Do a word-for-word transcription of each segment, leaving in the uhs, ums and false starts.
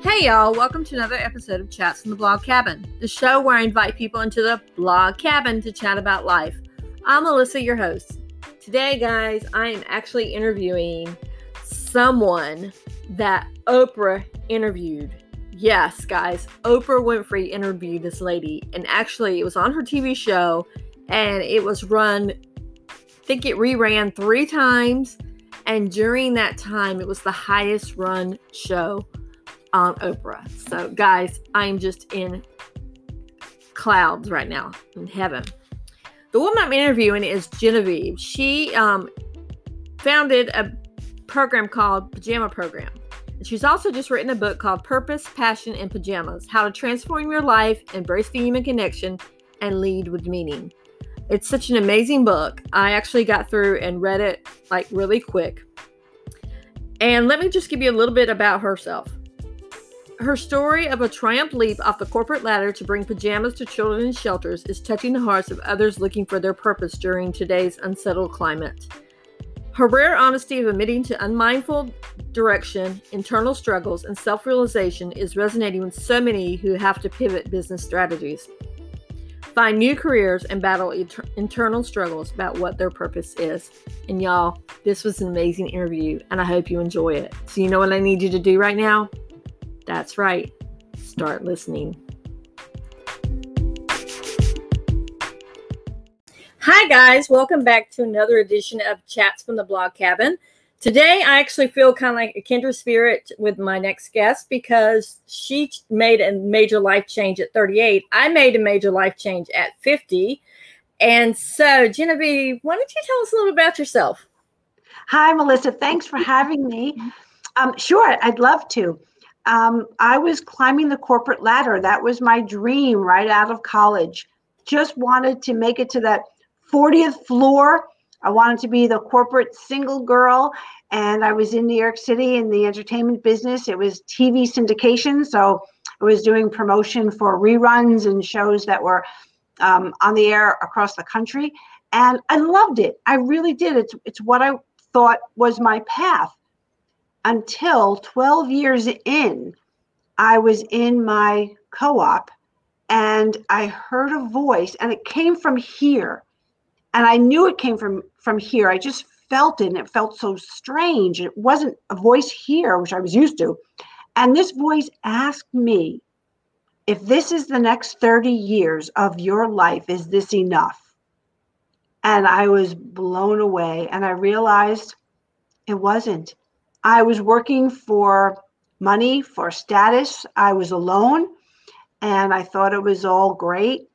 Hey y'all, welcome to another episode of Chats from the Blog Cabin, the show where I invite people into the blog cabin to chat about life. I'm Alyssa, your host. Today, guys, I am actually interviewing someone that Oprah interviewed. Yes, guys, Oprah Winfrey interviewed this lady, and actually it was on her T V show, and it was run, I think it reran three times, and during that time, it was the highest run show on Oprah. So guys, I'm just in clouds right now, in heaven. The woman I'm interviewing is Genevieve. She um, founded a program called Pajama Program. And she's also just written a book called Purpose, Passion, and Pajamas, How to Transform Your Life, Embrace the Human Connection, and Lead with Meaning. It's such an amazing book. I actually got through and read it like really quick. And let me just give you a little bit about herself. Her story of a triumph leap off the corporate ladder to bring pajamas to children in shelters is touching the hearts of others looking for their purpose during today's unsettled climate. Her rare honesty of admitting to unmindful direction, internal struggles, and self-realization is resonating with so many who have to pivot business strategies, find new careers, and battle inter- internal struggles about what their purpose is. And y'all, this was an amazing interview, and I hope you enjoy it. So you know what I need you to do right now? That's right. Start listening. Hi, guys. Welcome back to another edition of Chats from the Blog Cabin. Today, I actually feel kind of like a kindred spirit with my next guest because she made a major life change at thirty-eight. I made a major life change at fifty. And so, Genevieve, why don't you tell us a little about yourself? Hi, Melissa. Thanks for having me. Um, sure, I'd love to. Um, I was climbing the corporate ladder. That was my dream right out of college. Just wanted to make it to that fortieth floor. I wanted to be the corporate single girl. And I was in New York City in the entertainment business. It was T V syndication. So I was doing promotion for reruns and shows that were um, on the air across the country. And I loved it. I really did. It's, it's what I thought was my path. Until twelve years in, I was in my co-op and I heard a voice, and it came from here. And I knew it came from, from here. I just felt it, and it felt so strange. It wasn't a voice here, which I was used to. And this voice asked me, if this is the next thirty years of your life, is this enough? And I was blown away, and I realized it wasn't. I was working for money, for status. I was alone, and I thought it was all great.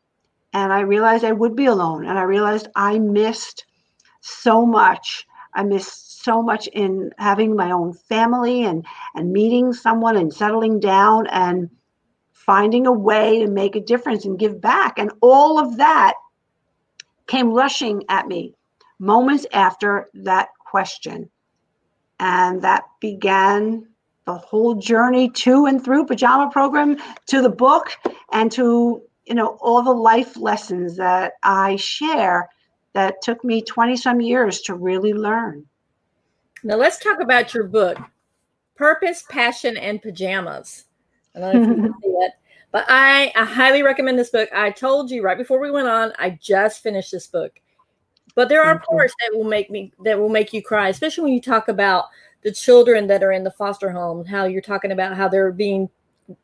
And I realized I would be alone. And I realized I missed so much. I missed so much in having my own family and, and meeting someone and settling down and finding a way to make a difference and give back. And all of that came rushing at me moments after that question. And that began the whole journey to and through Pajama Program, to the book, and to, you know, all the life lessons that I share that took me twenty-some years to really learn. Now, let's talk about your book, Purpose, Passion, and Pajamas. I don't know if you can see it, but I, I highly recommend this book. I told you right before we went on, I just finished this book. But there are parts that will make me that will make you cry, especially when you talk about the children that are in the foster home, how you're talking about how they're being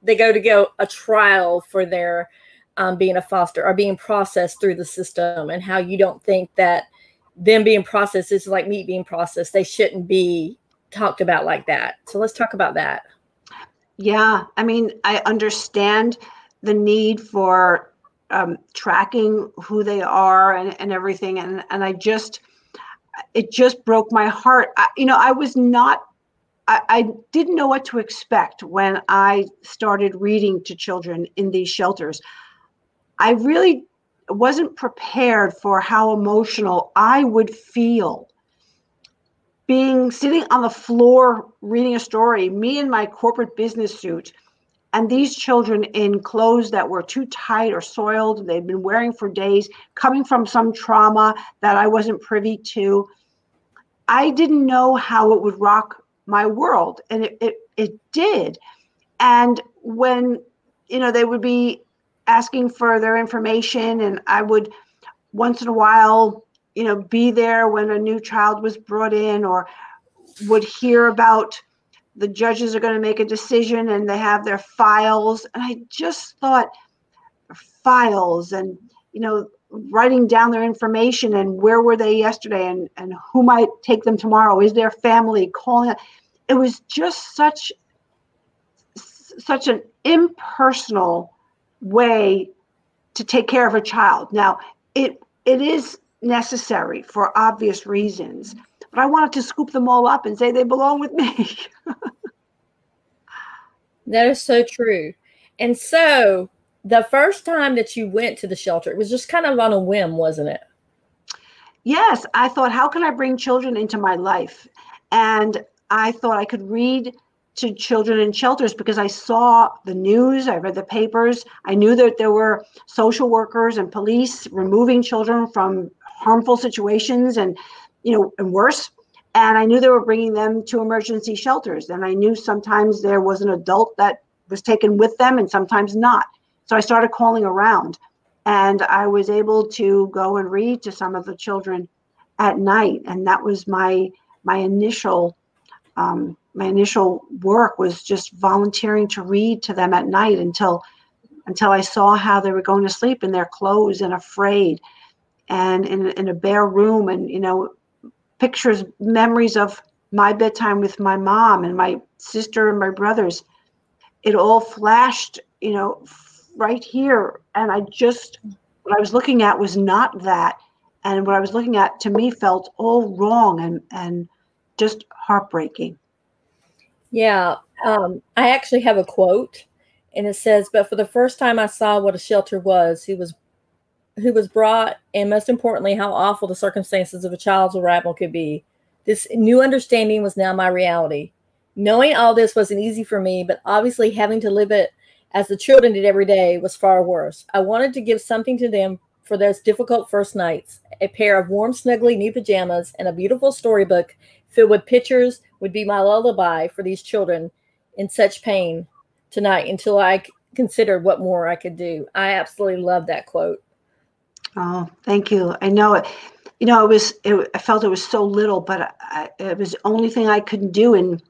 they go to go a trial for their um, being a foster or being processed through the system, and how you don't think that them being processed is like meat being processed. They shouldn't be talked about like that. So let's talk about that. Yeah, I mean, I understand the need for Um, tracking who they are and, and everything. And, and I just, it just broke my heart. I, you know, I was not, I, I didn't know what to expect when I started reading to children in these shelters. I really wasn't prepared for how emotional I would feel being sitting on the floor, reading a story, me in my corporate business suit, and these children in clothes that were too tight or soiled, they'd been wearing for days, coming from some trauma that I wasn't privy to. I didn't know how it would rock my world, and it it, it did. And when, you know, they would be asking for their information, and I would once in a while, you know, be there when a new child was brought in, or would hear about the judges are going to make a decision and they have their files. And I just thought, files and, you know, writing down their information and where were they yesterday, and, and who might take them tomorrow? Is their family calling? It was just such, such an impersonal way to take care of a child. Now, it it is necessary for obvious reasons, but I wanted to scoop them all up and say they belong with me. That is so true. And so the first time that you went to the shelter, it was just kind of on a whim, wasn't it? Yes. I thought, how can I bring children into my life? And I thought I could read to children in shelters because I saw the news, I read the papers. I knew that there were social workers and police removing children from harmful situations and, you know, and worse. And I knew they were bringing them to emergency shelters. And I knew sometimes there was an adult that was taken with them and sometimes not. So I started calling around, and I was able to go and read to some of the children at night. And that was my, my initial, um, my initial work was just volunteering to read to them at night until, until I saw how they were going to sleep in their clothes and afraid and in, in a bare room, and, you know, pictures, memories of my bedtime with my mom and my sister and my brothers. It all flashed, you know, right here. And I just, what I was looking at was not that. And what I was looking at, to me, felt all wrong and, and just heartbreaking. Yeah. Um, I actually have a quote, and it says, "But for the first time I saw what a shelter was, who was, who was brought, and most importantly, how awful the circumstances of a child's arrival could be. This new understanding was now my reality. Knowing all this wasn't easy for me, but obviously having to live it as the children did every day was far worse. I wanted to give something to them for those difficult first nights. A pair of warm, snuggly new pajamas and a beautiful storybook filled with pictures would be my lullaby for these children in such pain tonight until I considered what more I could do." I absolutely love that quote. Oh, thank you. I know it, you know, it was, it, I felt it was so little, but I, it was the only thing I could do. And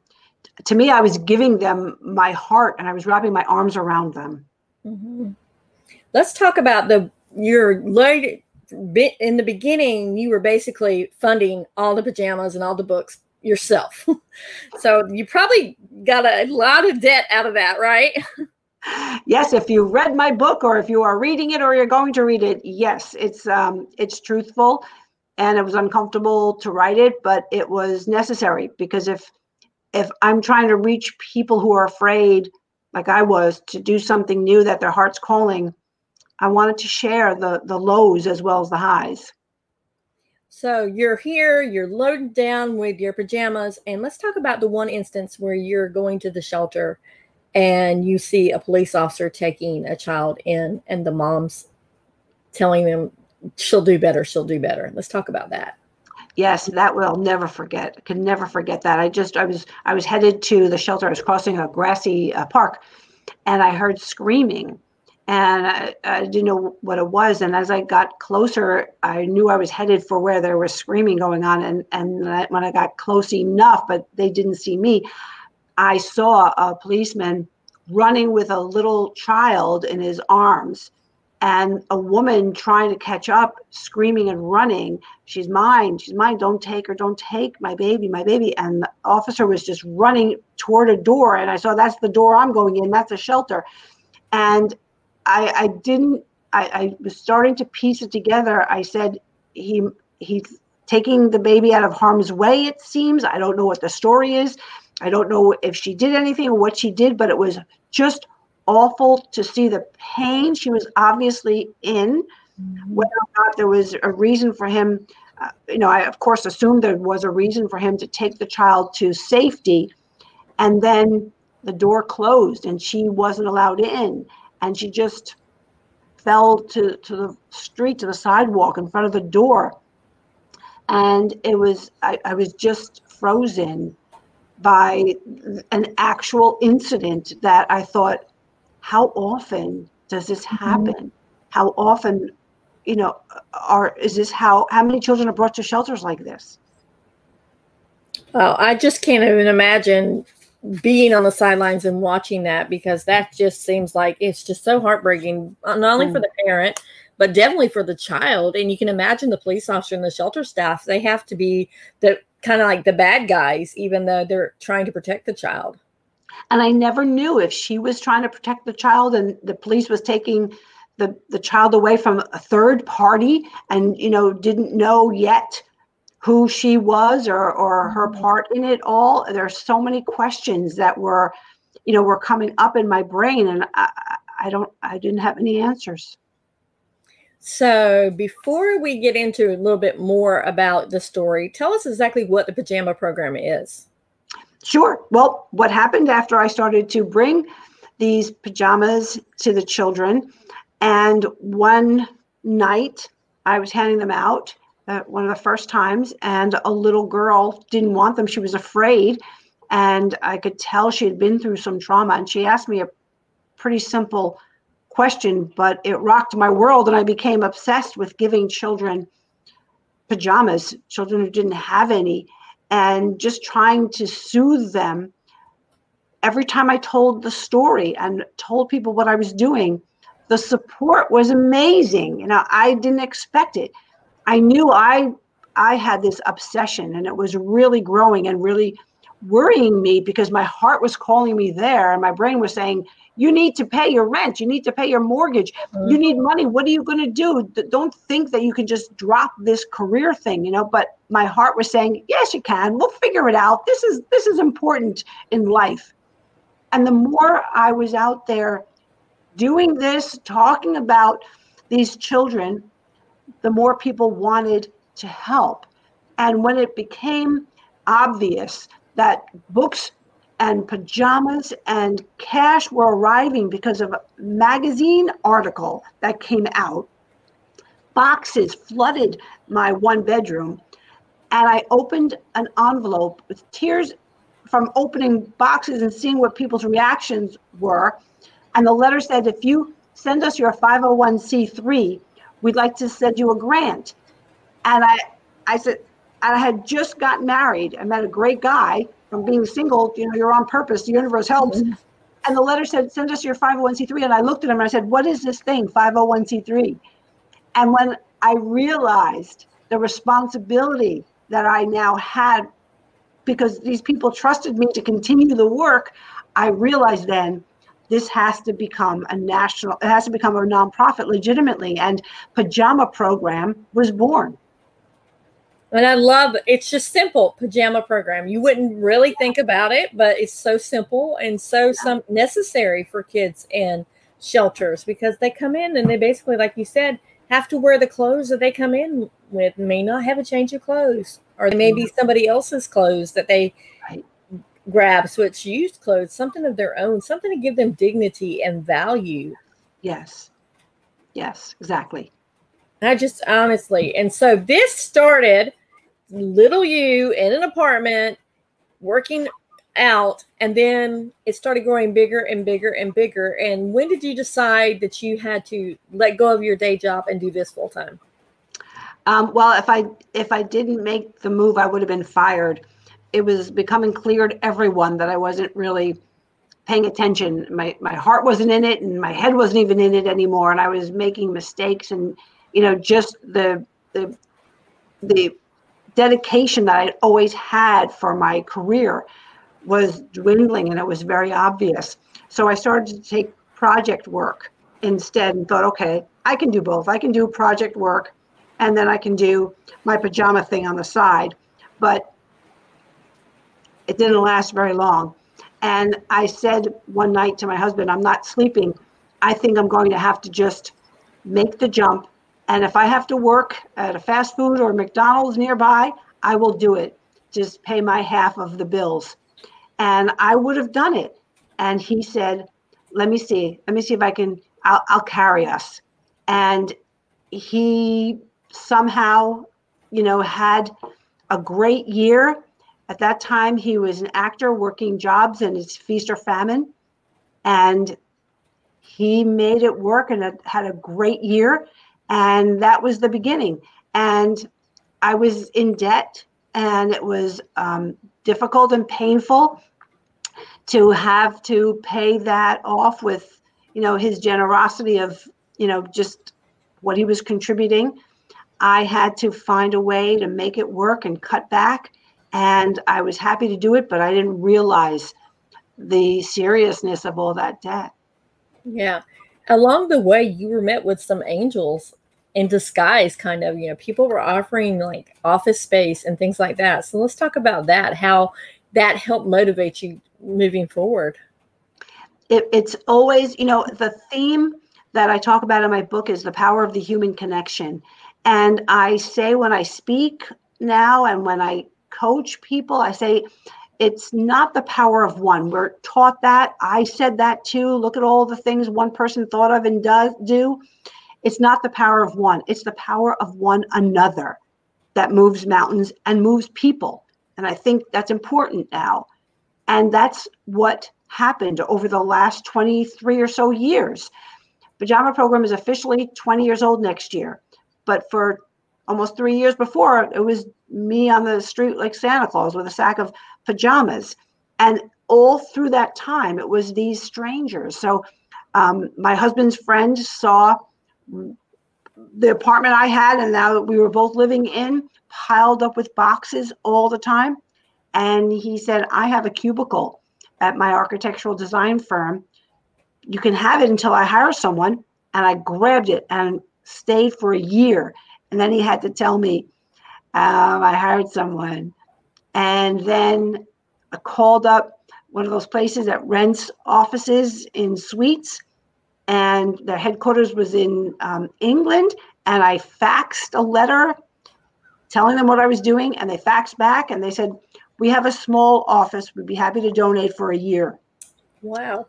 to me, I was giving them my heart, and I was wrapping my arms around them. Mm-hmm. Let's talk about the, your late, in the beginning, you were basically funding all the pajamas and all the books yourself. So you probably got a lot of debt out of that, right? Yes. If you read my book, or if you are reading it, or you're going to read it. Yes. It's, um, it's truthful, and it was uncomfortable to write it, but it was necessary, because if, if I'm trying to reach people who are afraid, like I was, to do something new that their heart's calling, I wanted to share the, the lows as well as the highs. So you're here, you're loaded down with your pajamas. And let's talk about the one instance where you're going to the shelter and you see a police officer taking a child in, and the mom's telling them she'll do better, she'll do better. Let's talk about that. Yes, that will never forget. I can never forget that. I just, I was, I was headed to the shelter. I was crossing a grassy uh, park, and I heard screaming, and I, I didn't know what it was. And as I got closer, I knew I was headed for where there was screaming going on. And, and when I got close enough, but they didn't see me, I saw a policeman running with a little child in his arms, and a woman trying to catch up, screaming and running, "She's mine, she's mine, don't take her, don't take my baby, my baby." And the officer was just running toward a door, and I saw, that's the door I'm going in, that's a shelter. And I, I didn't, I, I was starting to piece it together. I said, he he's taking the baby out of harm's way, it seems. I don't know what the story is. I don't know if she did anything or what she did, but it was just awful to see the pain she was obviously in. Whether or not there was a reason for him, uh, you know, I of course assumed there was a reason for him to take the child to safety. And then the door closed and she wasn't allowed in, and she just fell to, to the street, to the sidewalk in front of the door. And it was, I, I was just frozen by an actual incident that I thought, how often does this happen? Mm-hmm. How often, you know, are is this how, how many children are brought to shelters like this? Oh, I just can't even imagine being on the sidelines and watching that, because that just seems like it's just so heartbreaking, not only mm. for the parent, but definitely for the child. And you can imagine the police officer and the shelter staff, they have to be the kind of like the bad guys, even though they're trying to protect the child. And I never knew if she was trying to protect the child and the police was taking the, the child away from a third party and, you know, didn't know yet who she was or, or her part in it all. There are so many questions that were, you know, were coming up in my brain, and I, I don't, I didn't have any answers. So before we get into a little bit more about the story, tell us exactly what the Pajama Program is. Sure. Well, what happened after I started to bring these pajamas to the children, and one night I was handing them out, Uh, one of the first times, and a little girl didn't want them. She was afraid, and I could tell she had been through some trauma, and she asked me a pretty simple question, but it rocked my world, and I became obsessed with giving children pajamas, children who didn't have any, and just trying to soothe them. Every time I told the story and told people what I was doing, the support was amazing. You know, I didn't expect it. I knew I I had this obsession, and it was really growing and really worrying me, because my heart was calling me there and my brain was saying, you need to pay your rent, you need to pay your mortgage, you need money, what are you going to do? Don't think that you can just drop this career thing, you know, but my heart was saying, yes, you can, we'll figure it out. This is this is important in life. And the more I was out there doing this, talking about these children, the more people wanted to help. And when it became obvious that books and pajamas and cash were arriving because of a magazine article that came out, boxes flooded my one bedroom, and I opened an envelope with tears from opening boxes and seeing what people's reactions were. And the letter said, if you send us your five oh one c three, we'd like to send you a grant. And I I said, and I had just got married. I met a great guy. From being single, you know, you're on purpose. The universe helps. Mm-hmm. And the letter said, send us your five oh one c three. And I looked at him and I said, what is this thing, five oh one c three? And when I realized the responsibility that I now had, because these people trusted me to continue the work, I realized then, this has to become a national, it has to become a nonprofit legitimately. And Pajama Program was born. And I love, it's just simple, Pajama Program. You wouldn't really think about it, but it's so simple and so yeah. some necessary for kids in shelters, because they come in and they basically, like you said, have to wear the clothes that they come in with, may not have a change of clothes, or maybe somebody else's clothes that they right. grab, switch, use clothes, something of their own, something to give them dignity and value. Yes. Yes, exactly. I just honestly, and so this started little you in an apartment working out, and then it started growing bigger and bigger and bigger. And when did you decide that you had to let go of your day job and do this full time? Um, well, if I, if I didn't make the move, I would have been fired. It was becoming clear to everyone that I wasn't really paying attention. My my heart wasn't in it, and my head wasn't even in it anymore. And I was making mistakes, and you know, just the the the dedication that I always had for my career was dwindling, and it was very obvious. So I started to take project work instead, and thought, okay, I can do both. I can do project work, and then I can do my pajama thing on the side, but it didn't last very long. And I said one night to my husband, I'm not sleeping. I think I'm going to have to just make the jump. And if I have to work at a fast food or McDonald's nearby, I will do it. Just pay my half of the bills. And I would have done it. And he said, let me see. Let me see if I can, I'll, I'll carry us. And he somehow, you know, had a great year. At that time, he was an actor working jobs and it's feast or famine. And he made it work and it had a great year. And that was the beginning. And I was in debt and it was um, difficult and painful to have to pay that off with, you know, his generosity of, you know, just what he was contributing. I had to find a way to make it work and cut back. And I was happy to do it, but I didn't realize the seriousness of all that debt. Yeah. Along the way, you were met with some angels in disguise, kind of, you know, people were offering like office space and things like that. So let's talk about that, how that helped motivate you moving forward. It, it's always, you know, the theme that I talk about in my book is the power of the human connection. And I say when I speak now and when I coach people, I say it's not the power of one. We're taught that. I said that too. Look at all the things one person thought of and does do. It's not the power of one. It's the power of one another that moves mountains and moves people. And I think that's important now. And that's what happened over the last twenty-three or so years. Pajama Program is officially twenty years old next year. But for almost three years before, it was me on the street like Santa Claus with a sack of pajamas. And all through that time, it was these strangers. So um, my husband's friend saw the apartment I had and now we were both living in, piled up with boxes all the time. And he said, I have a cubicle at my architectural design firm. You can have it until I hire someone. And I grabbed it and stayed for a year. And then he had to tell me, um, I hired someone. And then I called up one of those places that rents offices in suites. And their headquarters was in um, England. And I faxed a letter telling them what I was doing. And they faxed back and they said, we have a small office. We'd be happy to donate for a year. Wow.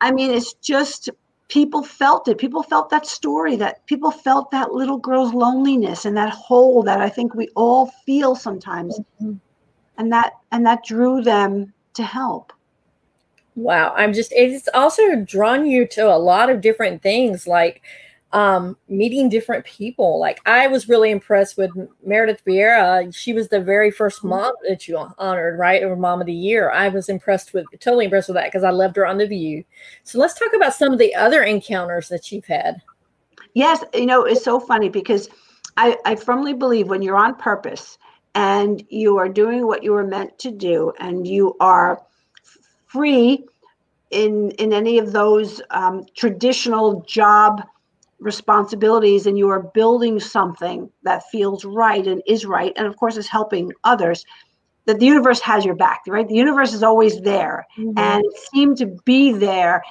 I mean, it's just people felt it. People felt that story, that people felt that little girl's loneliness and that hole that I think we all feel sometimes. Mm-hmm. And that and that drew them to help. Wow. I'm just, it's also drawn you to a lot of different things, like um, meeting different people. Like I was really impressed with Meredith Vieira. She was the very first mom that you honored, right? Or mom of the year. I was impressed with, totally impressed with that because I loved her on The View. So let's talk about some of the other encounters that you've had. Yes. You know, it's so funny because I, I firmly believe when you're on purpose and you are doing what you were meant to do and you are free in in any of those um, traditional job responsibilities and you are building something that feels right and is right and of course is helping others, that the universe has your back, right? The universe is always there. Mm-hmm. And it seemed to be there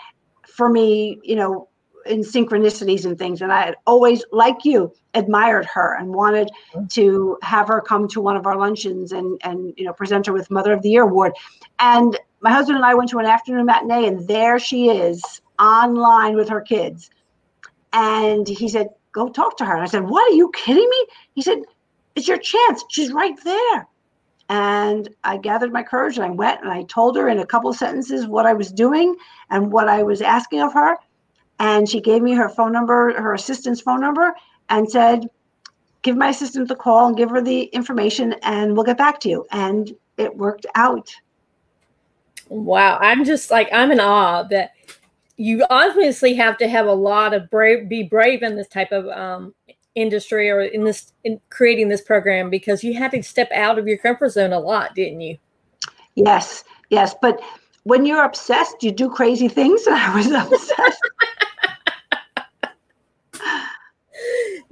for me, you know, in synchronicities and things. And I had always, like you, admired her and wanted to have her come to one of our luncheons and, and you know, present her with Mother of the Year Award. And my husband and I went to an afternoon matinee and there she is online with her kids. And he said, go talk to her. And I said, what, are you kidding me? He said, it's your chance. She's right there. And I gathered my courage and I went and I told her in a couple of sentences what I was doing and what I was asking of her. And she gave me her phone number, her assistant's phone number, and said, give my assistant the call and give her the information and we'll get back to you. And it worked out. Wow. I'm just like, I'm in awe that you obviously have to have a lot of brave, be brave in this type of um, industry or in this, in creating this program, because you had to step out of your comfort zone a lot, didn't you? Yes. Yes. But when you're obsessed, you do crazy things. And I was obsessed.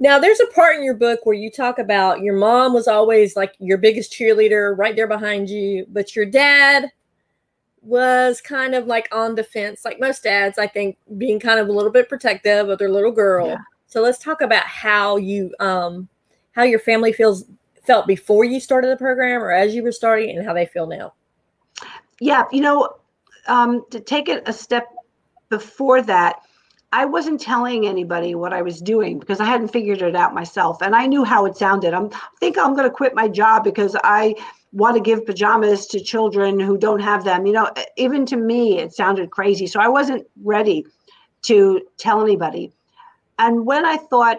Now, there's a part in your book where you talk about your mom was always like your biggest cheerleader right there behind you, but your dad was kind of like on the fence, like most dads, I think, being kind of a little bit protective of their little girl. Yeah. So let's talk about how you, um, how your family feels felt before you started the program or as you were starting and how they feel now. Yeah, you know, um, to take it a step before that, I wasn't telling anybody what I was doing because I hadn't figured it out myself. And I knew how it sounded. I'm I think I'm going to quit my job because I want to give pajamas to children who don't have them. You know, even to me, it sounded crazy. So I wasn't ready to tell anybody. And when I thought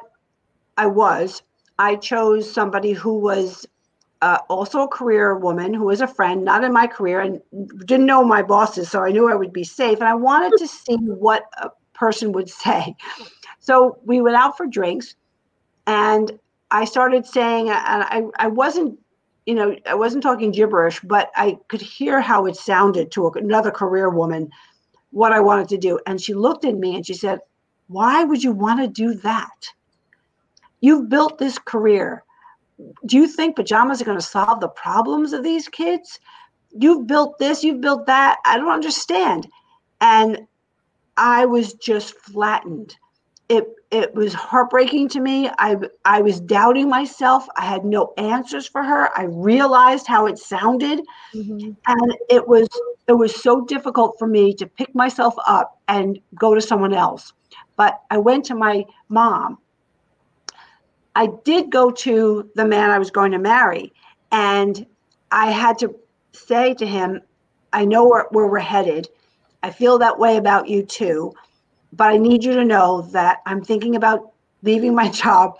I was, I chose somebody who was uh, also a career woman, who was a friend, not in my career, and didn't know my bosses. So I knew I would be safe. And I wanted to see what a person would say. So we went out for drinks, and I started saying, and I, I wasn't, you know, I wasn't talking gibberish, but I could hear how it sounded to another career woman, what I wanted to do. And she looked at me and she said, "Why would you want to do that? You've built this career. Do you think pajamas are going to solve the problems of these kids? You've built this, you've built that. I don't understand." And I was just flattened. It it was heartbreaking to me. I, I was doubting myself. I had no answers for her. I realized how it sounded. Mm-hmm. And it was, it was so difficult for me to pick myself up and go to someone else. But I went to my mom. I did go to the man I was going to marry, and I had to say to him, "I know where, where we're headed. I feel that way about you too, but I need you to know that I'm thinking about leaving my job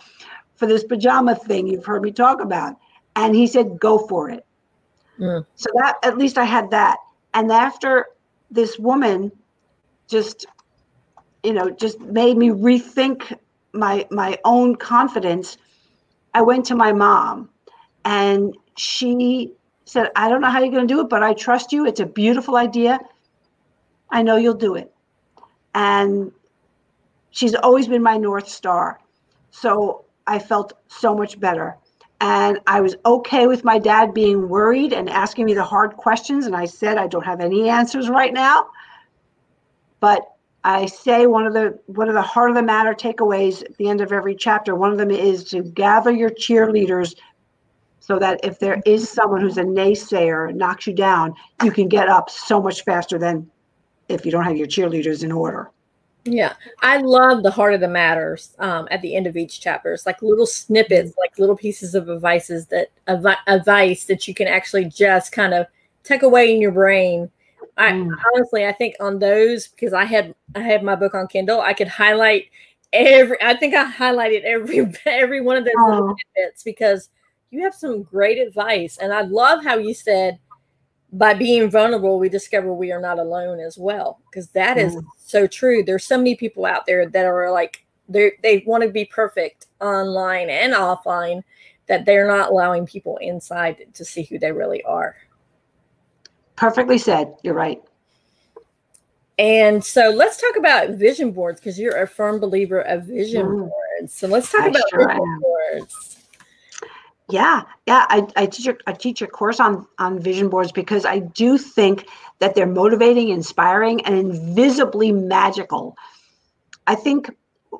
for this pajama thing you've heard me talk about." And he said, "Go for it." Mm. So that, at least I had that. And after this woman just, you know, just made me rethink my my own confidence, I went to my mom, and she said, "I don't know how you're going to do it, but I trust you. It's a beautiful idea. I know you'll do it." And she's always been my North Star. So I felt so much better. And I was okay with my dad being worried and asking me the hard questions. And I said, "I don't have any answers right now." But I say one of the one of the heart of the matter takeaways at the end of every chapter, one of them is to gather your cheerleaders so that if there is someone who's a naysayer, knocks you down, you can get up so much faster than if you don't have your cheerleaders in order. Yeah, I love the heart of the matters um, at the end of each chapter. It's like little snippets, like little pieces of advices that advi advice that you can actually just kind of tuck away in your brain. I honestly, I think on those, because I had, I had my book on Kindle, I could highlight every, I think I highlighted every, every one of those oh. bits, because you have some great advice. And I love how you said, by being vulnerable, we discover we are not alone as well. Cause that mm. is so true. There's so many people out there that are like, they they want to be perfect online and offline, that they're not allowing people inside to see who they really are. Perfectly said. You're right. And so let's talk about vision boards, because you're a firm believer of vision mm. boards. So let's talk I about sure vision boards. Yeah. Yeah. I, I, teach a, I teach a course on, on vision boards, because I do think that they're motivating, inspiring, and invisibly magical. I think,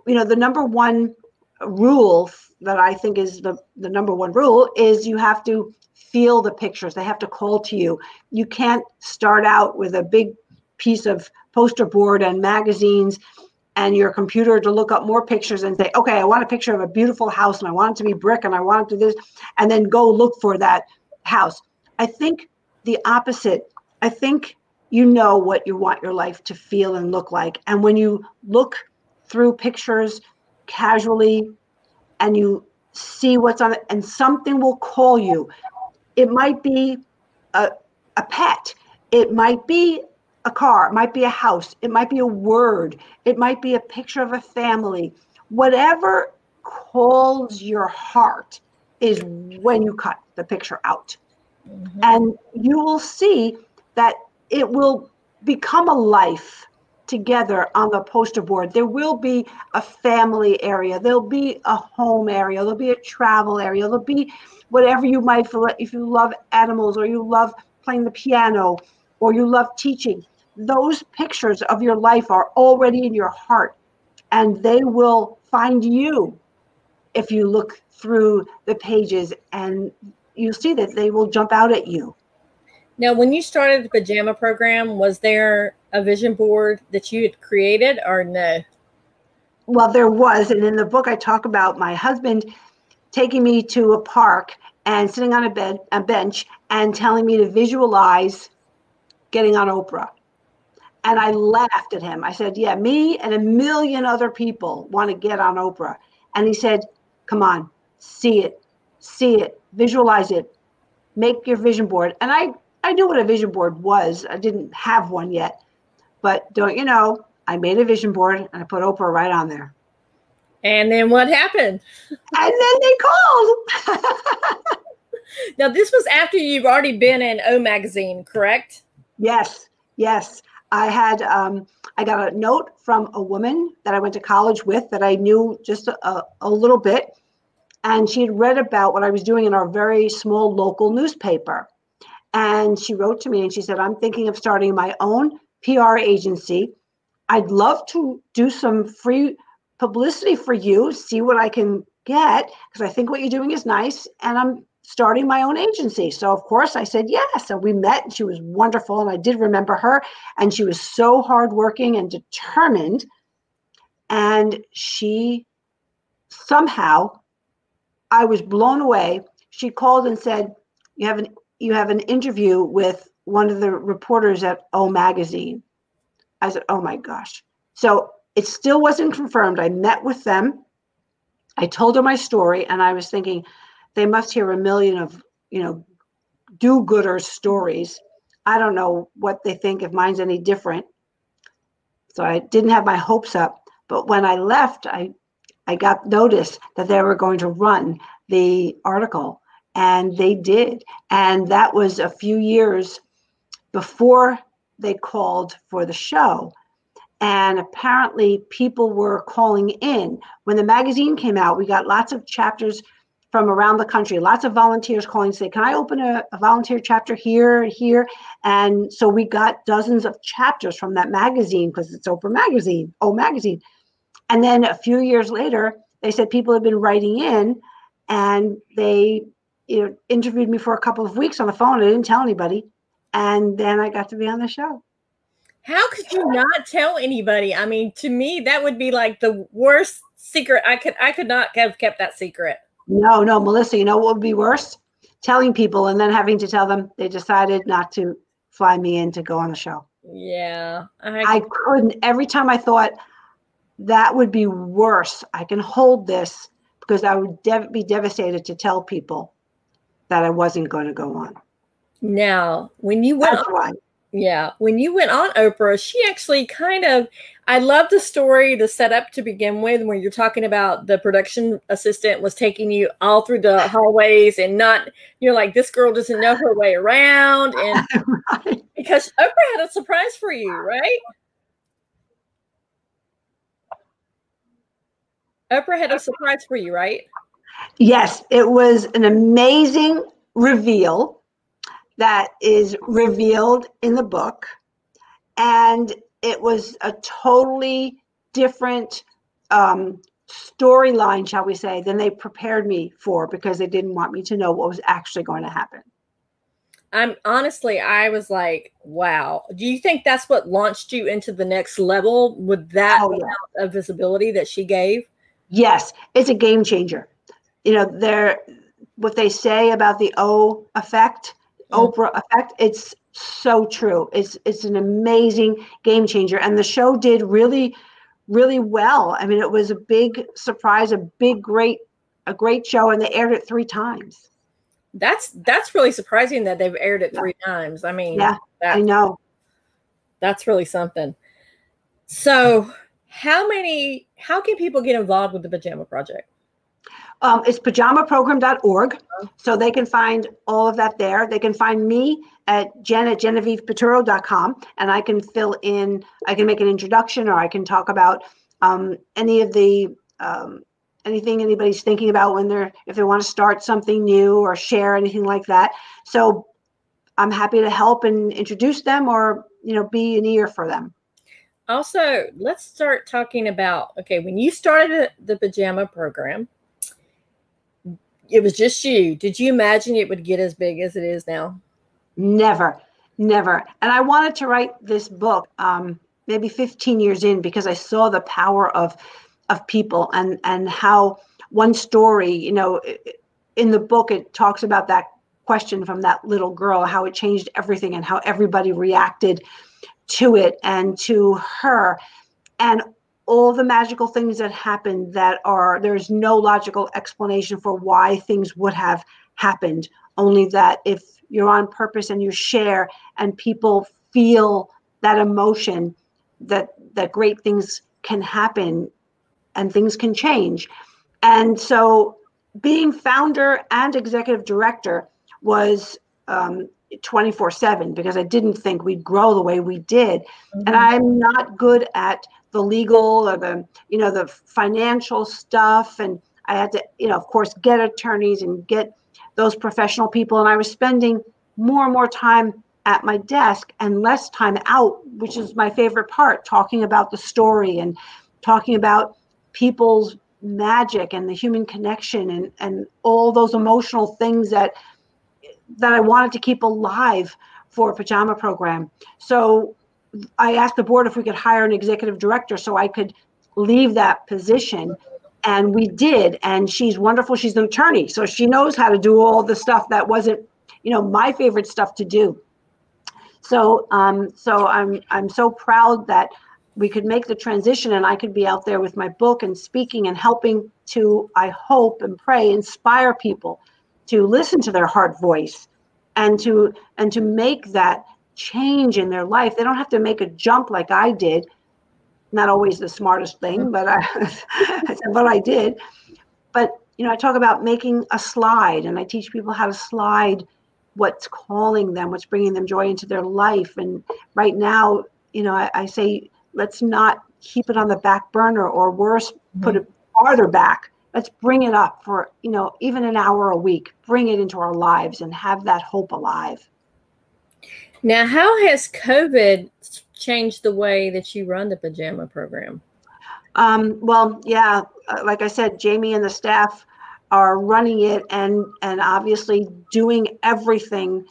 you know, the number one rule that I think is the, the number one rule is you have to feel the pictures. They have to call to you. You can't start out with a big piece of poster board and magazines and your computer to look up more pictures and say, "Okay, I want a picture of a beautiful house, and I want it to be brick, and I want to do this," and then go look for that house. I think the opposite. I think you know what you want your life to feel and look like. And when you look through pictures casually and you see what's on it, and something will call you. It might be a, a pet. It might be a car. It might be a house. It might be a word. It might be a picture of a family. Whatever calls your heart is when you cut the picture out. Mm-hmm. And you will see that it will become a life together on the poster board. There will be a family area. There'll be a home area. There'll be a travel area. There'll be whatever you might feel. If you love animals, or you love playing the piano, or you love teaching, those pictures of your life are already in your heart, and they will find you if you look through the pages, and you'll see that they will jump out at you. Now, when you started the Pajama Program, was there a vision board that you had created, or no? Well, there was. And in the book, I talk about my husband taking me to a park and sitting on a, bed, a bench and telling me to visualize getting on Oprah. And I laughed at him. I said, yeah, me and a million other people want to get on Oprah. And he said, come on, see it, see it, visualize it, make your vision board. And I, I knew what a vision board was. I didn't have one yet, but don't you know, I made a vision board and I put Oprah right on there. And then what happened? And then they called. Now, this was after you've already been in O Magazine, correct? Yes, yes. I had, um, I got a note from a woman that I went to college with that I knew just a, a little bit. And she had read about what I was doing in our very small local newspaper. And she wrote to me and she said, I'm thinking of starting my own P R agency. I'd love to do some free publicity for you, see what I can get, because I think what you're doing is nice. And I'm starting my own agency. So of course I said yes, and we met and she was wonderful. And I did remember her, and she was so hardworking and determined. And she somehow, I was blown away. She called and said, you have an, you have an interview with one of the reporters at O Magazine. I said, oh my gosh. So it still wasn't confirmed. I met with them. I told her my story, and I was thinking, they must hear a million of, you know, do-gooder stories. I don't know what they think, if mine's any different. So I didn't have my hopes up. But when I left, I, I got notice that they were going to run the article, and they did. And that was a few years before they called for the show. And apparently people were calling in. When the magazine came out, we got lots of chapters from around the country, lots of volunteers calling to say, can I open a, a volunteer chapter here and here? And so we got dozens of chapters from that magazine, because it's Oprah Magazine, O Magazine. And then a few years later, they said people had been writing in, and they you know, interviewed me for a couple of weeks on the phone. I didn't tell anybody. And then I got to be on the show. How could you not tell anybody? I mean, to me, that would be like the worst secret. I could, I could not have kept that secret. No, no, Melissa, you know what would be worse? Telling people and then having to tell them they decided not to fly me in to go on the show. Yeah. I, I couldn't. Every time I thought that would be worse. I can hold this, because I would dev- be devastated to tell people that I wasn't going to go on. Now, when you went That's on, why. Yeah, when you went on Oprah, she actually kind of, I love the story, the setup to begin with, where you're talking about the production assistant was taking you all through the hallways and not, you're like, this girl doesn't know her way around. And right. Because Oprah had a surprise for you, right? Oprah had a surprise for you, right? Yes, it was an amazing reveal that is revealed in the book. And it was a totally different um, storyline, shall we say, than they prepared me for, because they didn't want me to know what was actually going to happen. I'm honestly, I was like, wow. Do you think that's what launched you into the next level with that oh, amount yeah. of visibility that she gave? Yes, it's a game changer. You know, they're, what they say about the O effect, Oprah effect, it's so true. It's it's an amazing game changer. And the show did really, really well. I mean, it was a big surprise, a big, great, a great show. And they aired it three times. That's that's really surprising that they've aired it yeah. three times. I mean, yeah, that, I know. That's really something. So how many, how can people get involved with the Pajama Project? Um, it's pajama program dot org. So they can find all of that there. They can find me at Jen at Genevieve Piturro dot com, and I can fill in, I can make an introduction, or I can talk about um, any of the, um, anything anybody's thinking about when they're, if they want to start something new or share anything like that. So I'm happy to help and introduce them, or, you know, be an ear for them. Also, let's start talking about, okay, when you started the Pajama Program, it was just you. Did you imagine it would get as big as it is now? Never, never. And I wanted to write this book um, maybe fifteen years in, because I saw the power of of people and, and how one story, you know, in the book, it talks about that question from that little girl, how it changed everything and how everybody reacted to it and to her and all the magical things that happened that are, there's no logical explanation for why things would have happened. Only that if you're on purpose and you share and people feel that emotion, that that great things can happen and things can change. And so being founder and executive director was um, twenty-four seven, because I didn't think we'd grow the way we did. Mm-hmm. And I'm not good at the legal or the, you know, the financial stuff. And I had to, you know, of course, get attorneys and get those professional people. And I was spending more and more time at my desk and less time out, which is my favorite part, talking about the story and talking about people's magic and the human connection and, and all those emotional things that that I wanted to keep alive for a Pajama Program. So I asked the board if we could hire an executive director so I could leave that position. And we did. And she's wonderful. She's an attorney. So she knows how to do all the stuff that wasn't, you know, my favorite stuff to do. So um, so I'm I'm so proud that we could make the transition and I could be out there with my book and speaking and helping to, I hope and pray, inspire people to listen to their heart voice and to and to make that change in their life. They don't have to make a jump like I did. Not always the smartest thing, but I but I did. But you know, I talk about making a slide, and I teach people how to slide what's calling them, what's bringing them joy into their life. And right now, you know, I, I say, let's not keep it on the back burner, or worse, mm-hmm. put it farther back. Let's bring it up for, you know, even an hour a week, bring it into our lives and have that hope alive. Now, how has COVID changed the way that you run the Pajama Program? Um, well, yeah, like I said, Jamie and the staff are running it and, and obviously doing everything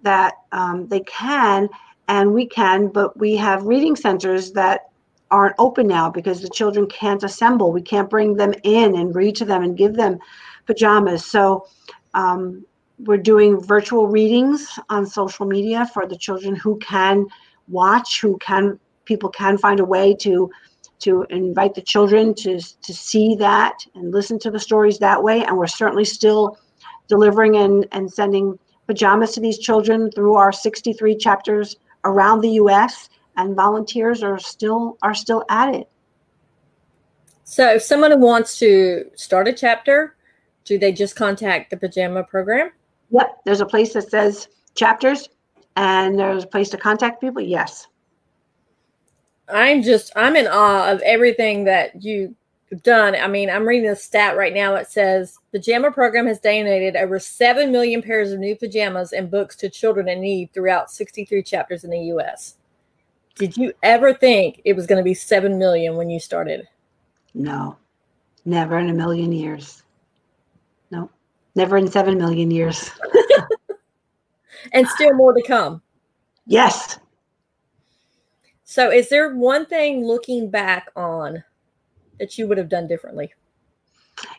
that um, they can and we can, but we have reading centers that aren't open now because the children can't assemble. We can't bring them in and read to them and give them pajamas. So um, we're doing virtual readings on social media for the children who can watch, who can, people can find a way to to invite the children to, to see that and listen to the stories that way. And we're certainly still delivering and, and sending pajamas to these children through our sixty-three chapters around the U S, and volunteers are still are still at it. So if someone wants to start a chapter, do they just contact the Pajama Program? Yep, there's a place that says chapters and there's a place to contact people, yes. I'm just, I'm in awe of everything that you've done. I mean, I'm reading a stat right now. It says, the Pajama Program has donated over seven million pairs of new pajamas and books to children in need throughout sixty-three chapters in the U S. Did you ever think it was going to be seven million when you started? No, never in a million years. No, never in seven million years. And still more to come. Yes. So is there one thing looking back on that you would have done differently?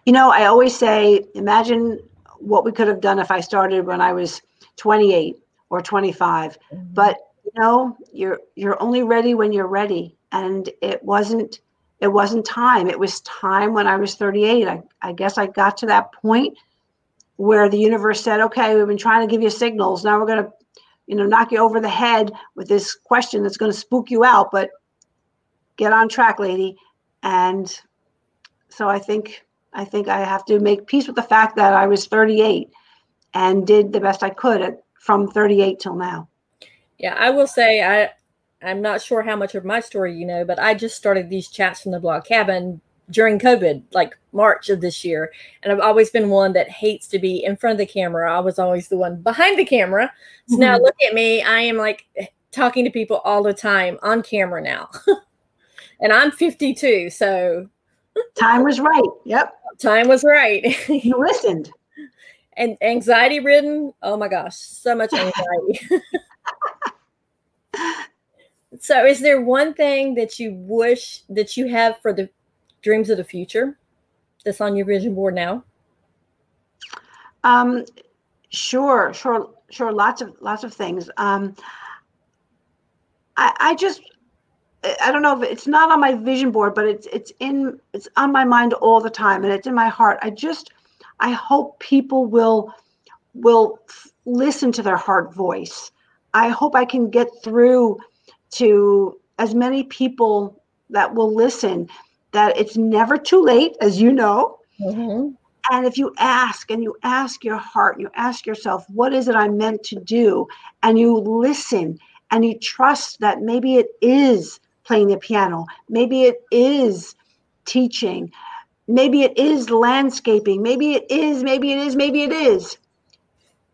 You know, I always say, imagine what we could have done if I started when I was twenty-eight or twenty-five. Mm-hmm. But, you know, you're you're only ready when you're ready. And it wasn't it wasn't time. It was time when I was thirty-eight. I, I guess I got to that point where the universe said, okay, we've been trying to give you signals. Now we're going to, you know, knock you over the head with this question that's going to spook you out, but get on track, lady. And so I think I think I have to make peace with the fact that I was thirty-eight and did the best I could at, from thirty-eight till now. Yeah, I will say I I'm not sure how much of my story you know, but I just started these chats from the blog cabin during COVID, like March of this year. And I've always been one that hates to be in front of the camera. I was always the one behind the camera. So mm-hmm. Now look at me. I am like talking to people all the time on camera now. And I'm fifty-two. So time was right. Yep. Time was right. You listened. And anxiety ridden. Oh my gosh. So much anxiety. So is there one thing that you wish that you have for the dreams of the future that's on your vision board now? Um, Sure, sure, sure. Lots of lots of things. Um, I, I just, I don't know if it's not on my vision board, but it's it's in it's on my mind all the time, and it's in my heart. I just, I hope people will will listen to their heart voice. I hope I can get through to as many people that will listen. That it's never too late, as you know. Mm-hmm. And if you ask and you ask your heart, you ask yourself, what is it I'm meant to do? And you listen and you trust that maybe it is playing the piano. Maybe it is teaching. Maybe it is landscaping. Maybe it is, maybe it is, maybe it is.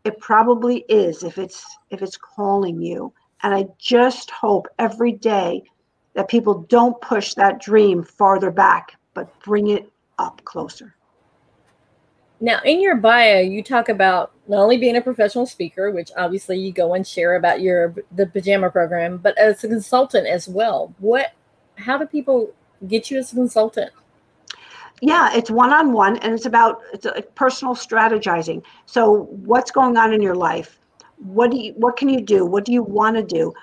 It probably is if it's if it's calling you. And I just hope every day that people don't push that dream farther back, but bring it up closer. Now, in your bio, you talk about not only being a professional speaker, which obviously you go and share about your the Pajama Program, but as a consultant as well. What? How do people get you as a consultant? Yeah, it's one-on-one, and it's about it's like personal strategizing. So, what's going on in your life? What do you? What can you do? What do you want to do?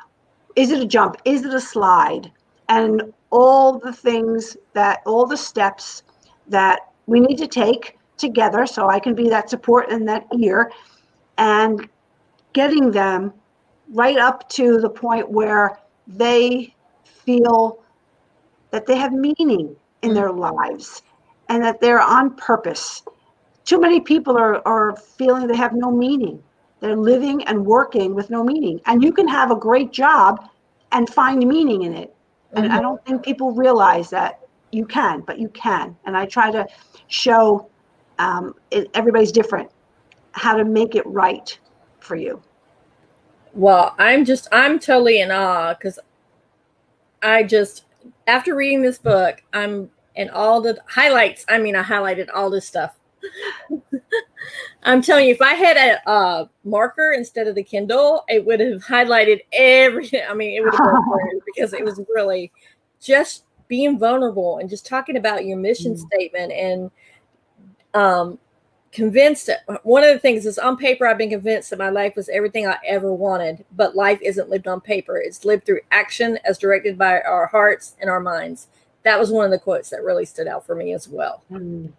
Is it a jump? Is it a slide? And all the things that all the steps that we need to take together, so I can be that support and that ear, and getting them right up to the point where they feel that they have meaning in their lives and that they're on purpose. Too many people are, are feeling they have no meaning. They're living and working with no meaning. And you can have a great job and find meaning in it. And mm-hmm. I don't think people realize that you can, but you can. And I try to show Um, it, everybody's different, how to make it right for you. Well, I'm just, I'm totally in awe because I just, after reading this book, I'm in all the highlights. I mean, I highlighted all this stuff. I'm telling you, if I had a, a marker instead of the Kindle, it would have highlighted everything. I mean, it would have been because it was really just being vulnerable and just talking about your mission mm-hmm. statement and Um, convinced that one of the things is on paper, I've been convinced that my life was everything I ever wanted, but life isn't lived on paper. It's lived through action as directed by our hearts and our minds. That was one of the quotes that really stood out for me as well. Mm.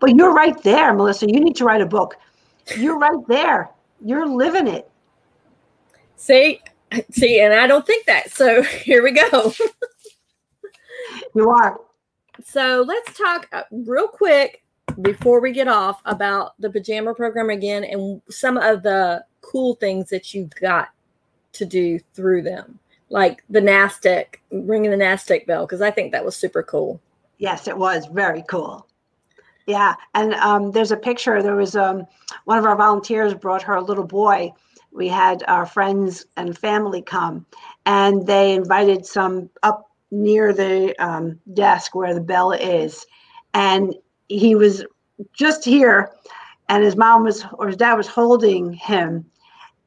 But you're right there, Melissa. You need to write a book. You're right there. You're living it. See, see, and I don't think that. So here we go. You are. So let's talk real quick before we get off about the Pajama Program again and some of the cool things that you got to do through them, like the NASDAQ, ringing the NASDAQ bell, because I think that was super cool. Yes, it was very cool. Yeah. And um, there's a picture. There was um, one of our volunteers brought her a little boy. We had our friends and family come, and they invited some up near the um, desk where the bell is. And he was just here, and his mom was, or his dad was holding him,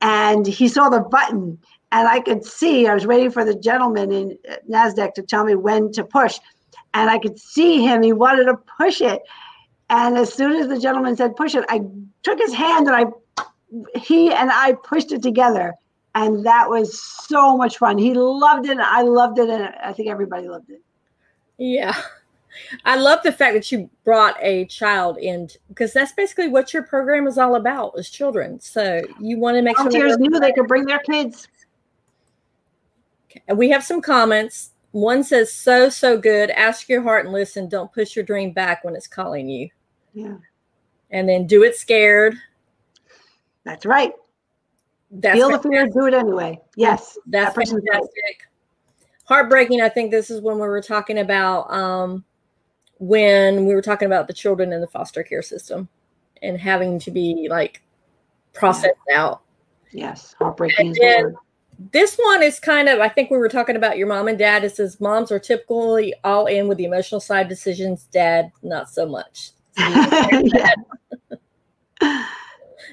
and he saw the button, and I could see, I was waiting for the gentleman in NASDAQ to tell me when to push. And I could see him, he wanted to push it. And as soon as the gentleman said, push it, I took his hand and I, he and I pushed it together. And that was so much fun. He loved it. And I loved it. And I think everybody loved it. Yeah. I love the fact that you brought a child in, because that's basically what your program is all about, is children. So you want to make sure volunteers knew they could bring their kids. Okay. And we have some comments. One says, so, so good. Ask your heart and listen. Don't push your dream back when it's calling you. Yeah. And then do it scared. That's right. That's Feel the fear, do it anyway. Yes, that's that fantastic. Heartbreaking. I think this is when we were talking about um, when we were talking about the children in the foster care system and having to be like processed yeah. out. Yes, heartbreaking. And then this one is kind of, I think we were talking about your mom and dad. It says moms are typically all in with the emotional side decisions. Dad, not so much.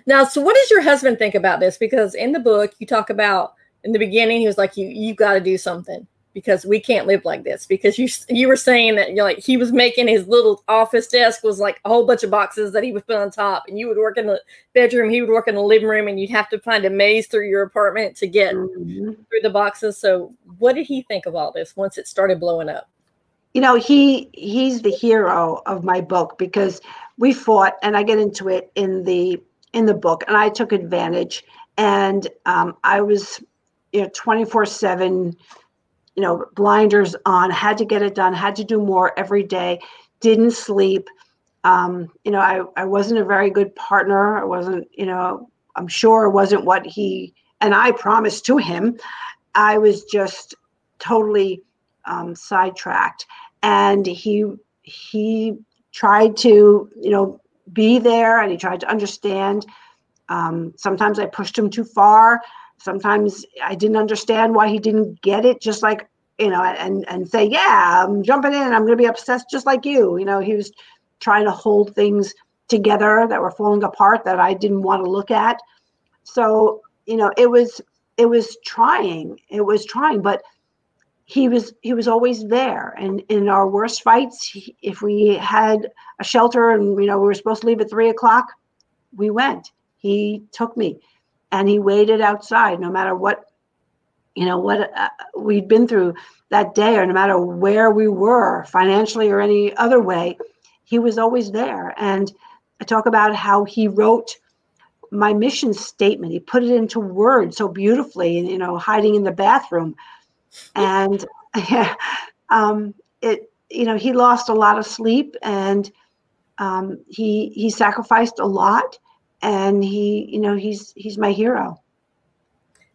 Now, so what does your husband think about this? Because in the book, you talk about in the beginning, he was like, you, you've got to do something. because we can't live like this. Because you you were saying that, you know, like he was making his little office desk was like a whole bunch of boxes that he would put on top, and you would work in the bedroom, he would work in the living room, and you'd have to find a maze through your apartment to get mm-hmm. through the boxes. So what did he think of all this once it started blowing up? You know, he he's the hero of my book, because we fought, and I get into it in the in the book, and I took advantage, and um, I was, you know, twenty-four seven, you know, blinders on, had to get it done, had to do more every day, didn't sleep. Um, you know, I, I wasn't a very good partner. I wasn't, you know, I'm sure it wasn't what he and I promised to him. I was just totally um, sidetracked. And he he tried to, you know, be there, and he tried to understand. Um, sometimes I pushed him too far. Sometimes I didn't understand why he didn't get it, just like, you know, and, and say, yeah, I'm jumping in. I'm going to be obsessed just like you. You know, he was trying to hold things together that were falling apart that I didn't want to look at. So, you know, it was, it was trying, it was trying, but he was, he was always there. And in our worst fights, he, if we had a shelter and, you know, we were supposed to leave at three o'clock, we went, he took me. And he waited outside, no matter what, you know, what uh, we'd been through that day, or no matter where we were financially or any other way, he was always there. And I talk about how he wrote my mission statement. He put it into words so beautifully, you know, hiding in the bathroom. And yeah, um, it, you know, he lost a lot of sleep, and um, he he sacrificed a lot. And he, you know, he's he's my hero.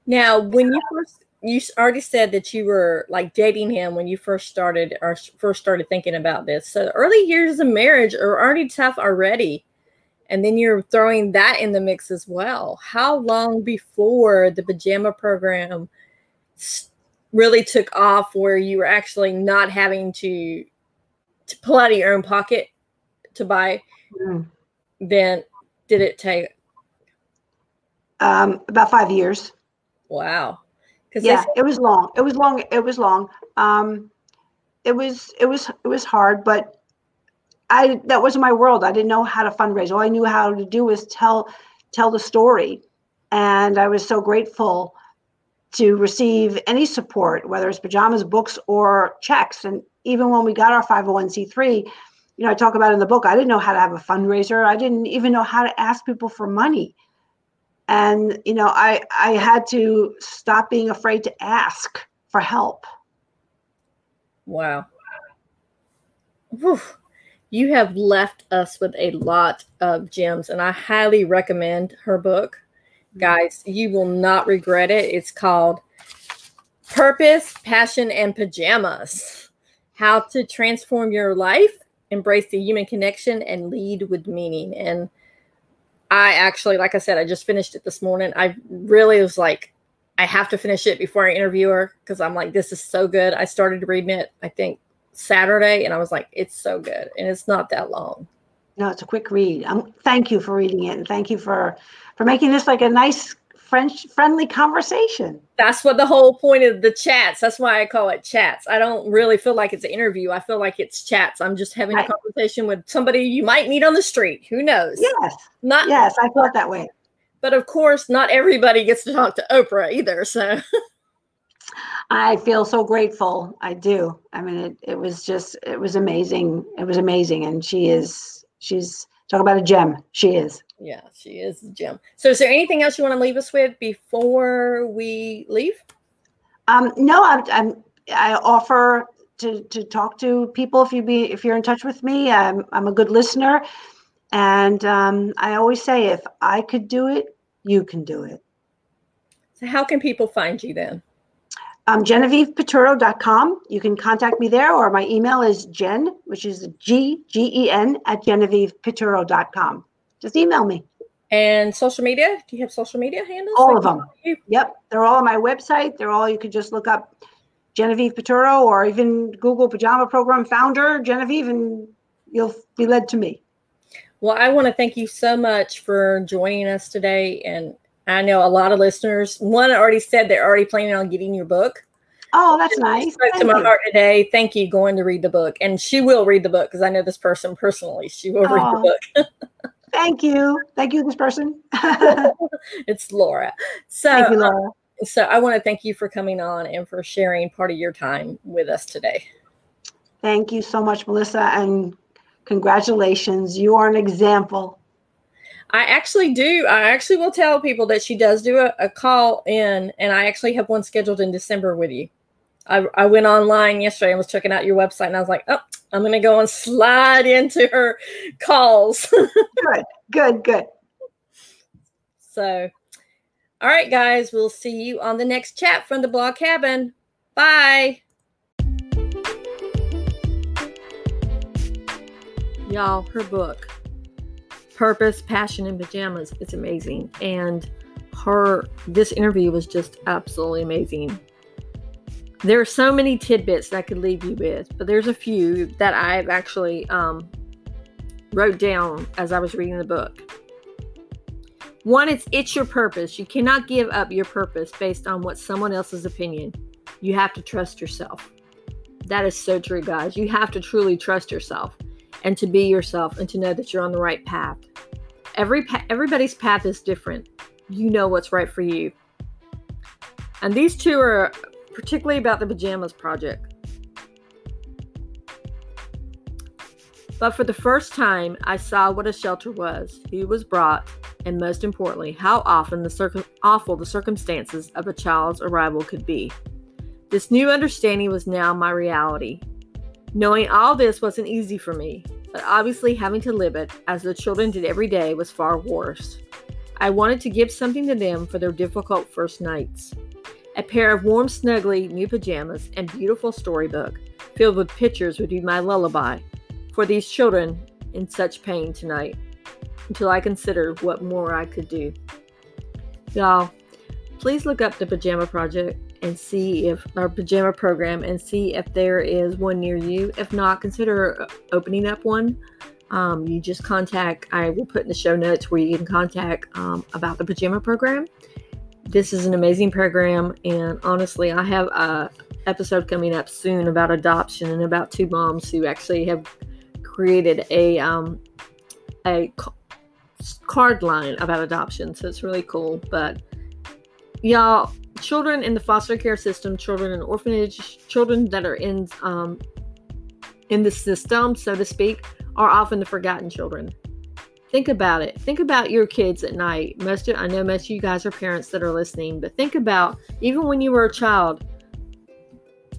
Now, when you first, you already said that you were like dating him when you first started or first started thinking about this. So the early years of marriage are already tough already. And then you're throwing that in the mix as well. How long before the Pajama Program really took off, where you were actually not having to, to pull out of your own pocket to buy? Mm. Then did it take? Um, about five years. Wow. Yeah, it was long. It was long. It was long. Um, it was, it was, it was hard, but I, that wasn't my world. I didn't know how to fundraise. All I knew how to do was tell, tell the story. And I was so grateful to receive any support, whether it's pajamas, books, or checks. And even when we got our five oh one c three, you know, I talk about in the book, I didn't know how to have a fundraiser. I didn't even know how to ask people for money. And, you know, I, I had to stop being afraid to ask for help. Wow. Whew. You have left us with a lot of gems, and I highly recommend her book. Guys, you will not regret it. It's called Purpose, Passion, and Pajamas: How to Transform Your Life, Embrace the Human Connection, and Lead with Meaning. And I actually, like I said, I just finished it this morning. I really was like, I have to finish it before I interview her, because I'm like, this is so good. I started reading it, I think, Saturday, and I was like, it's so good. And it's not that long. No, it's a quick read. Um, thank you for reading it. And thank you for, for making this like a nice French friendly conversation. That's what the whole point of the chats. That's why I call it chats. I don't really feel like it's an interview. I feel like it's chats. I'm just having a conversation with somebody you might meet on the street. Who knows? Yes. Not yes, I felt that way. But of course, not everybody gets to talk to Oprah either. So I feel so grateful. I do. I mean, it it was just it was amazing. It was amazing. And she is she's talk about a gem. She is. Yeah, she is a gem. So is there anything else you want to leave us with before we leave? Um, no, I'm, I'm, I offer to, to talk to people if, you be, if you're in touch with me. I'm, I'm a good listener. And um, I always say, if I could do it, you can do it. So how can people find you then? Um, Genevieve Piturro dot com. You can contact me there, or my email is Gen, which is G G E N at Genevieve Piturro dot com. Just email me. And social media? Do you have social media handles? All of them. Yep. They're all on my website. They're all, you could just look up Genevieve Piturro, or even Google Pajama Program founder Genevieve, and you'll be led to me. Well, I want to thank you so much for joining us today. And I know a lot of listeners, one already said they're already planning on getting your book. Oh, that's nice. Spoke to my heart today. Thank you. Going to read the book, and she will read the book because I know this person personally. She will oh, read the book. Thank you. Thank you, this person. It's Laura. So, thank you, Laura. Um, so I want to thank you for coming on and for sharing part of your time with us today. Thank you so much, Melissa, and congratulations. You are an example. I actually do. I actually will tell people that she does do a, a call in, and I actually have one scheduled in December with you. I, I went online yesterday and was checking out your website, and I was like, oh, I'm going to go and slide into her calls. Good, good, good. So, all right, guys, we'll see you on the next chat from the Blog Cabin. Bye. Y'all, her book, Purpose, Passion, and Pajamas. It's amazing. And her, this interview was just absolutely amazing. There are so many tidbits that I could leave you with, but there's a few that I've actually um, wrote down as I was reading the book. One, it's, it's your purpose. You cannot give up your purpose based on what someone else's opinion. You have to trust yourself. That is so true, guys. You have to truly trust yourself and to be yourself and to know that you're on the right path. Every pa- everybody's path is different. You know what's right for you. And these two are particularly about the Pajamas Project. But for the first time, I saw what a shelter was, who was brought, and most importantly, how often the circ- awful the circumstances of a child's arrival could be. This new understanding was now my reality. Knowing all this wasn't easy for me, but obviously having to live it, as the children did every day, was far worse. I wanted to give something to them for their difficult first nights. A pair of warm, snuggly new pajamas and beautiful storybook filled with pictures would be my lullaby for these children in such pain tonight, until I considered what more I could do. Y'all, please look up the Pajama Project and see if our Pajama Program and see if there is one near you. If not, consider opening up one. Um, you just contact, I will put in the show notes where you can contact um, about the Pajama Program. This is an amazing program, and honestly, I have a episode coming up soon about adoption and about two moms who actually have created a um, a card line about adoption. So it's really cool. But y'all, children in the foster care system, children in orphanage, children that are in um, in the system, so to speak, are often the forgotten children. Think about it. Think about your kids at night. Most of, I know most of you guys are parents that are listening, but think about, even when you were a child,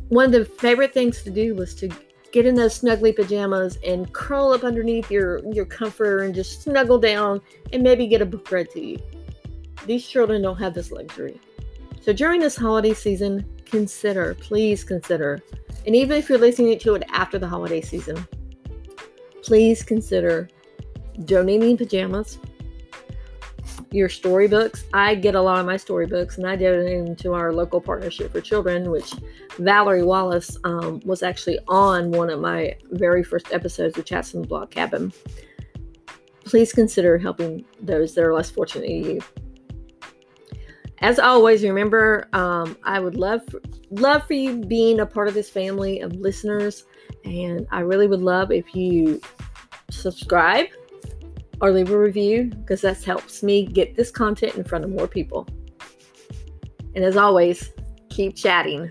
one of the favorite things to do was to get in those snuggly pajamas and curl up underneath your, your comforter and just snuggle down and maybe get a book read to you. These children don't have this luxury. So during this holiday season, consider, please consider, and even if you're listening to it after the holiday season, please consider donating pajamas, your storybooks. I get a lot of my storybooks, and I donate them to our local partnership for children, which Valerie Wallace um, was actually on one of my very first episodes of Chats in the Blog Cabin. Please consider helping those that are less fortunate than you. As always, remember, um, I would love, love for you being a part of this family of listeners. And I really would love if you subscribe or leave a review, because that helps me get this content in front of more people. And as always, keep chatting.